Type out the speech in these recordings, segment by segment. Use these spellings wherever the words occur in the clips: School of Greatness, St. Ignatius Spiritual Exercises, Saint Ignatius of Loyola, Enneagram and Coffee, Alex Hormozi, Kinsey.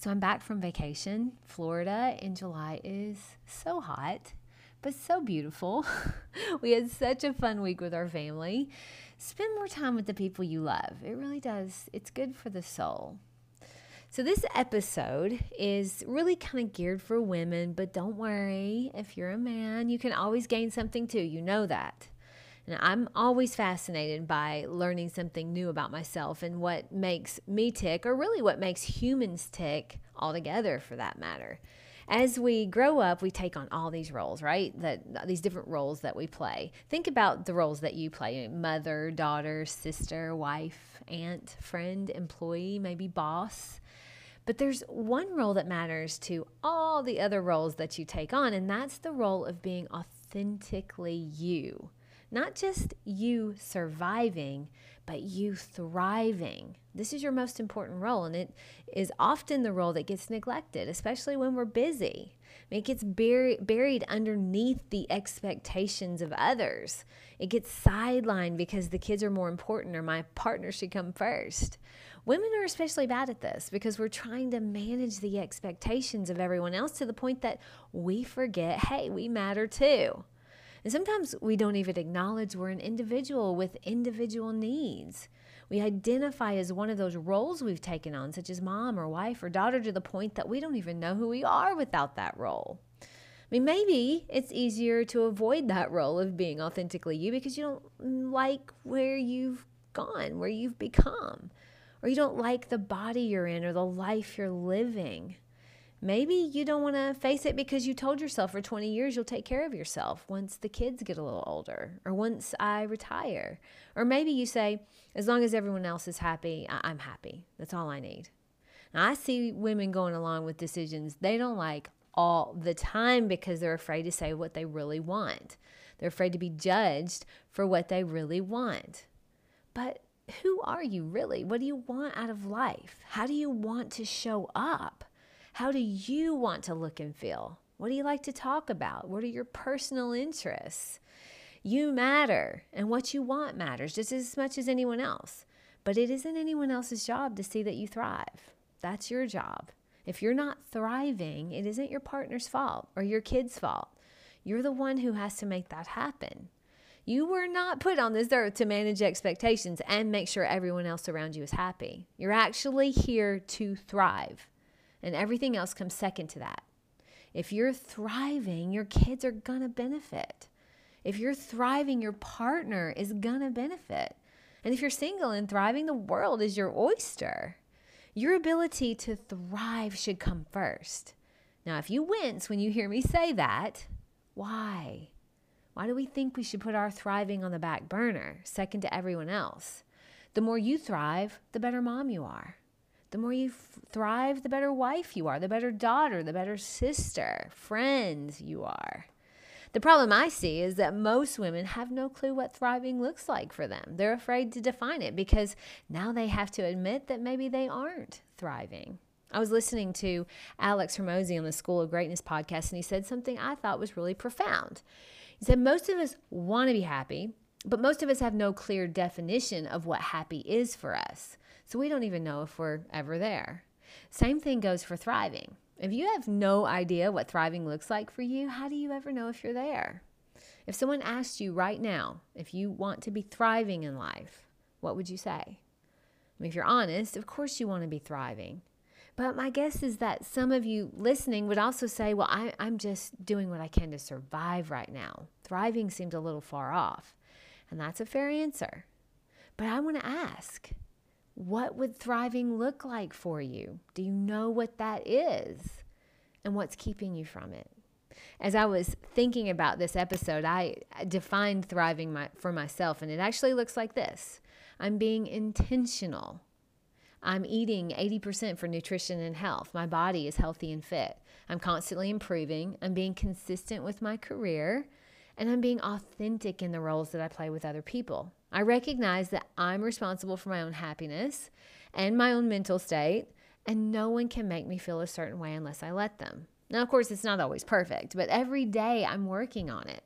So I'm back from vacation. Florida in July is so hot, but so beautiful. We had such a fun week with our family. Spend more time with the people you love. It really does. It's good for the soul. So this episode is really kind of geared for women, but don't worry. If you're a man, you can always gain something too. You know that. And I'm always fascinated by learning something new about myself and what makes me tick, or really what makes humans tick altogether for that matter. As we grow up, we take on all these roles, right? These different roles that we play. Think about the roles that you play: mother, daughter, sister, wife, aunt, friend, employee, maybe boss. But there's one role that matters to all the other roles that you take on, and that's the role of being authentically you. Not just you surviving, but you thriving. This is your most important role, and it is often the role that gets neglected, especially when we're busy. I mean, it gets buried underneath the expectations of others. It gets sidelined because the kids are more important, or my partner should come first. Women are especially bad at this because we're trying to manage the expectations of everyone else to the point that we forget, hey, we matter too. And sometimes we don't even acknowledge we're an individual with individual needs. We identify as one of those roles we've taken on, such as mom or wife or daughter, to the point that we don't even know who we are without that role. I mean, maybe it's easier to avoid that role of being authentically you because you don't like where you've gone, where you've become, or you don't like the body you're in or the life you're living. Maybe you don't want to face it because you told yourself for 20 years you'll take care of yourself once the kids get a little older, or once I retire. Or maybe you say, as long as everyone else is happy, I'm happy. That's all I need. Now, I see women going along with decisions they don't like all the time because they're afraid to say what they really want. They're afraid to be judged for what they really want. But who are you really? What do you want out of life? How do you want to show up? How do you want to look and feel? What do you like to talk about? What are your personal interests? You matter, and what you want matters just as much as anyone else. But it isn't anyone else's job to see that you thrive. That's your job. If you're not thriving, it isn't your partner's fault or your kid's fault. You're the one who has to make that happen. You were not put on this earth to manage expectations and make sure everyone else around you is happy. You're actually here to thrive. And everything else comes second to that. If you're thriving, your kids are going to benefit. If you're thriving, your partner is going to benefit. And if you're single and thriving, the world is your oyster. Your ability to thrive should come first. Now, if you wince when you hear me say that, why? Why do we think we should put our thriving on the back burner, second to everyone else? The more you thrive, the better mom you are. The more you thrive, the better wife you are, the better daughter, the better sister, friend you are. The problem I see is that most women have no clue what thriving looks like for them. They're afraid to define it because now they have to admit that maybe they aren't thriving. I was listening to Alex Hormozi on the School of Greatness podcast, and he said something I thought was really profound. He said, most of us want to be happy, but most of us have no clear definition of what happy is for us. So we don't even know if we're ever there. Same thing goes for thriving. If you have no idea what thriving looks like for you, how do you ever know if you're there? If someone asked you right now if you want to be thriving in life, what would you say? I mean, if you're honest, of course you want to be thriving. But my guess is that some of you listening would also say, well, I'm just doing what I can to survive right now. Thriving seems a little far off. And that's a fair answer. But I want to ask, what would thriving look like for you? Do you know what that is? And what's keeping you from it? As I was thinking about this episode, I defined thriving for myself, and it actually looks like this. I'm being intentional. I'm eating 80% for nutrition and health. My body is healthy and fit. I'm constantly improving. I'm being consistent with my career, and I'm being authentic in the roles that I play with other people. I recognize that I'm responsible for my own happiness and my own mental state, and no one can make me feel a certain way unless I let them. Now, of course, it's not always perfect, but every day I'm working on it.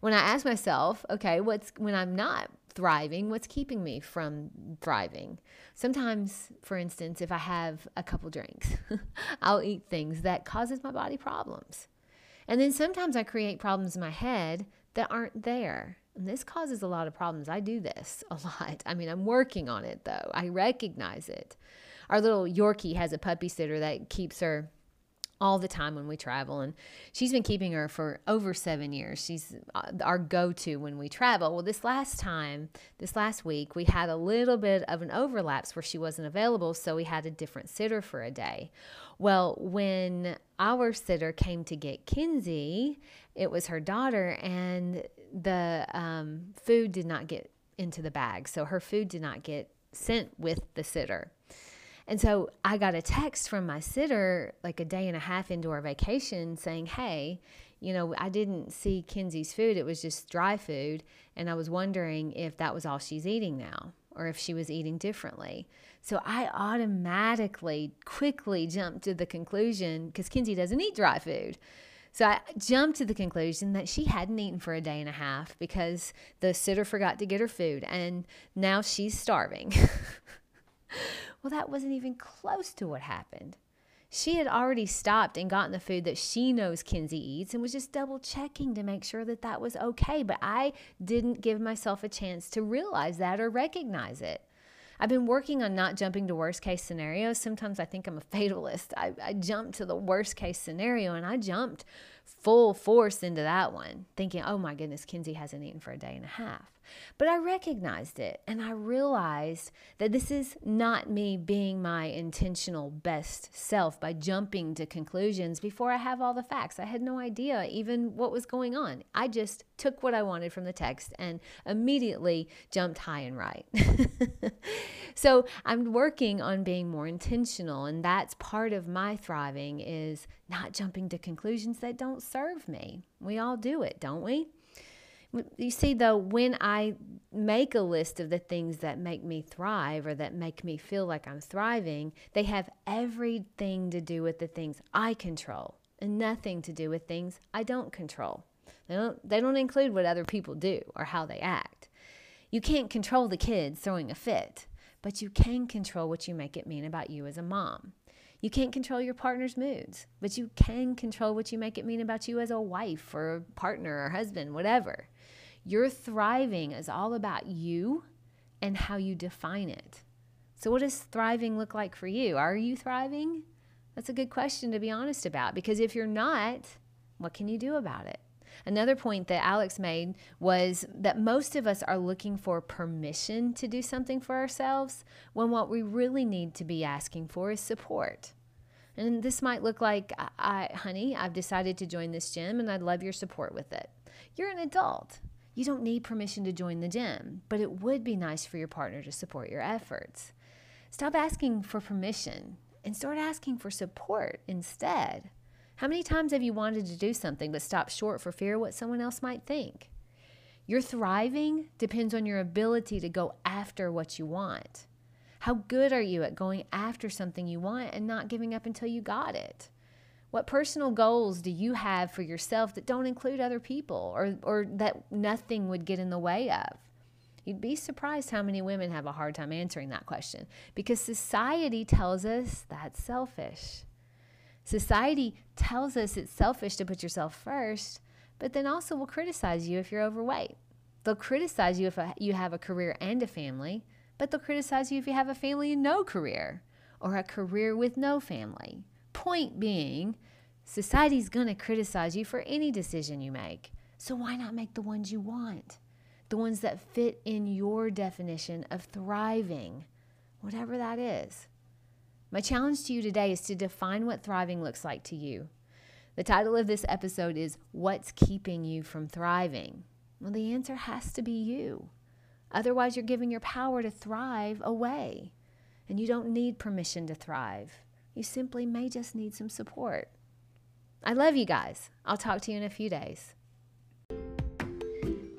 When I ask myself, okay, when I'm not thriving, what's keeping me from thriving? Sometimes, for instance, if I have a couple drinks, I'll eat things that causes my body problems. And then sometimes I create problems in my head that aren't there. And this causes a lot of problems. I do this a lot. I mean, I'm working on it though. I recognize it. Our little Yorkie has a puppy sitter that keeps her all the time when we travel, and she's been keeping her for over 7 years. She's our go-to when we travel. Well, this last week, we had a little bit of an overlap where she wasn't available, so we had a different sitter for a day. Well, when our sitter came to get Kinsey, it was her daughter, and the food did not get into the bag, so her food did not get sent with the sitter. And so I got a text from my sitter like a day and a half into our vacation saying, hey, you know, I didn't see Kinsey's food. It was just dry food. And I was wondering if that was all she's eating now or if she was eating differently. So I automatically quickly jumped to the conclusion, because Kinsey doesn't eat dry food. So I jumped to the conclusion that she hadn't eaten for a day and a half because the sitter forgot to get her food. And now she's starving. Well, that wasn't even close to what happened. She had already stopped and gotten the food that she knows Kinsey eats and was just double checking to make sure that that was okay. But I didn't give myself a chance to realize that or recognize it. I've been working on not jumping to worst case scenarios. Sometimes I think I'm a fatalist. I jumped to the worst case scenario, and I jumped full force into that one, thinking, oh my goodness, Kinsey hasn't eaten for a day and a half. But I recognized it, and I realized that this is not me being my intentional best self by jumping to conclusions before I have all the facts. I had no idea even what was going on. I just took what I wanted from the text and immediately jumped high and right. So I'm working on being more intentional, and that's part of my thriving is not jumping to conclusions that don't serve me. We all do it, don't we? You see, though, when I make a list of the things that make me thrive or that make me feel like I'm thriving, they have everything to do with the things I control and nothing to do with things I don't control. They don't include what other people do or how they act. You can't control the kids throwing a fit, but you can control what you make it mean about you as a mom. You can't control your partner's moods, but you can control what you make it mean about you as a wife or a partner or husband, whatever. Your thriving is all about you and how you define it. So what does thriving look like for you? Are you thriving? That's a good question to be honest about, because if you're not, what can you do about it? Another point that Alex made was that most of us are looking for permission to do something for ourselves when what we really need to be asking for is support. And this might look like, honey, I've decided to join this gym and I'd love your support with it. You're an adult. You don't need permission to join the gym, but it would be nice for your partner to support your efforts. Stop asking for permission and start asking for support instead. How many times have you wanted to do something but stopped short for fear of what someone else might think? Your thriving depends on your ability to go after what you want. How good are you at going after something you want and not giving up until you got it? What personal goals do you have for yourself that don't include other people or that nothing would get in the way of? You'd be surprised how many women have a hard time answering that question because society tells us that's selfish. Society tells us it's selfish to put yourself first, but then also will criticize you if you're overweight. They'll criticize you if you have a career and a family, but they'll criticize you if you have a family and no career, or a career with no family. Point being, society's going to criticize you for any decision you make. So why not make the ones you want? The ones that fit in your definition of thriving, whatever that is. My challenge to you today is to define what thriving looks like to you. The title of this episode is, What's Keeping You from Thriving? Well, the answer has to be you. Otherwise, you're giving your power to thrive away. And you don't need permission to thrive. You simply may just need some support. I love you guys. I'll talk to you in a few days.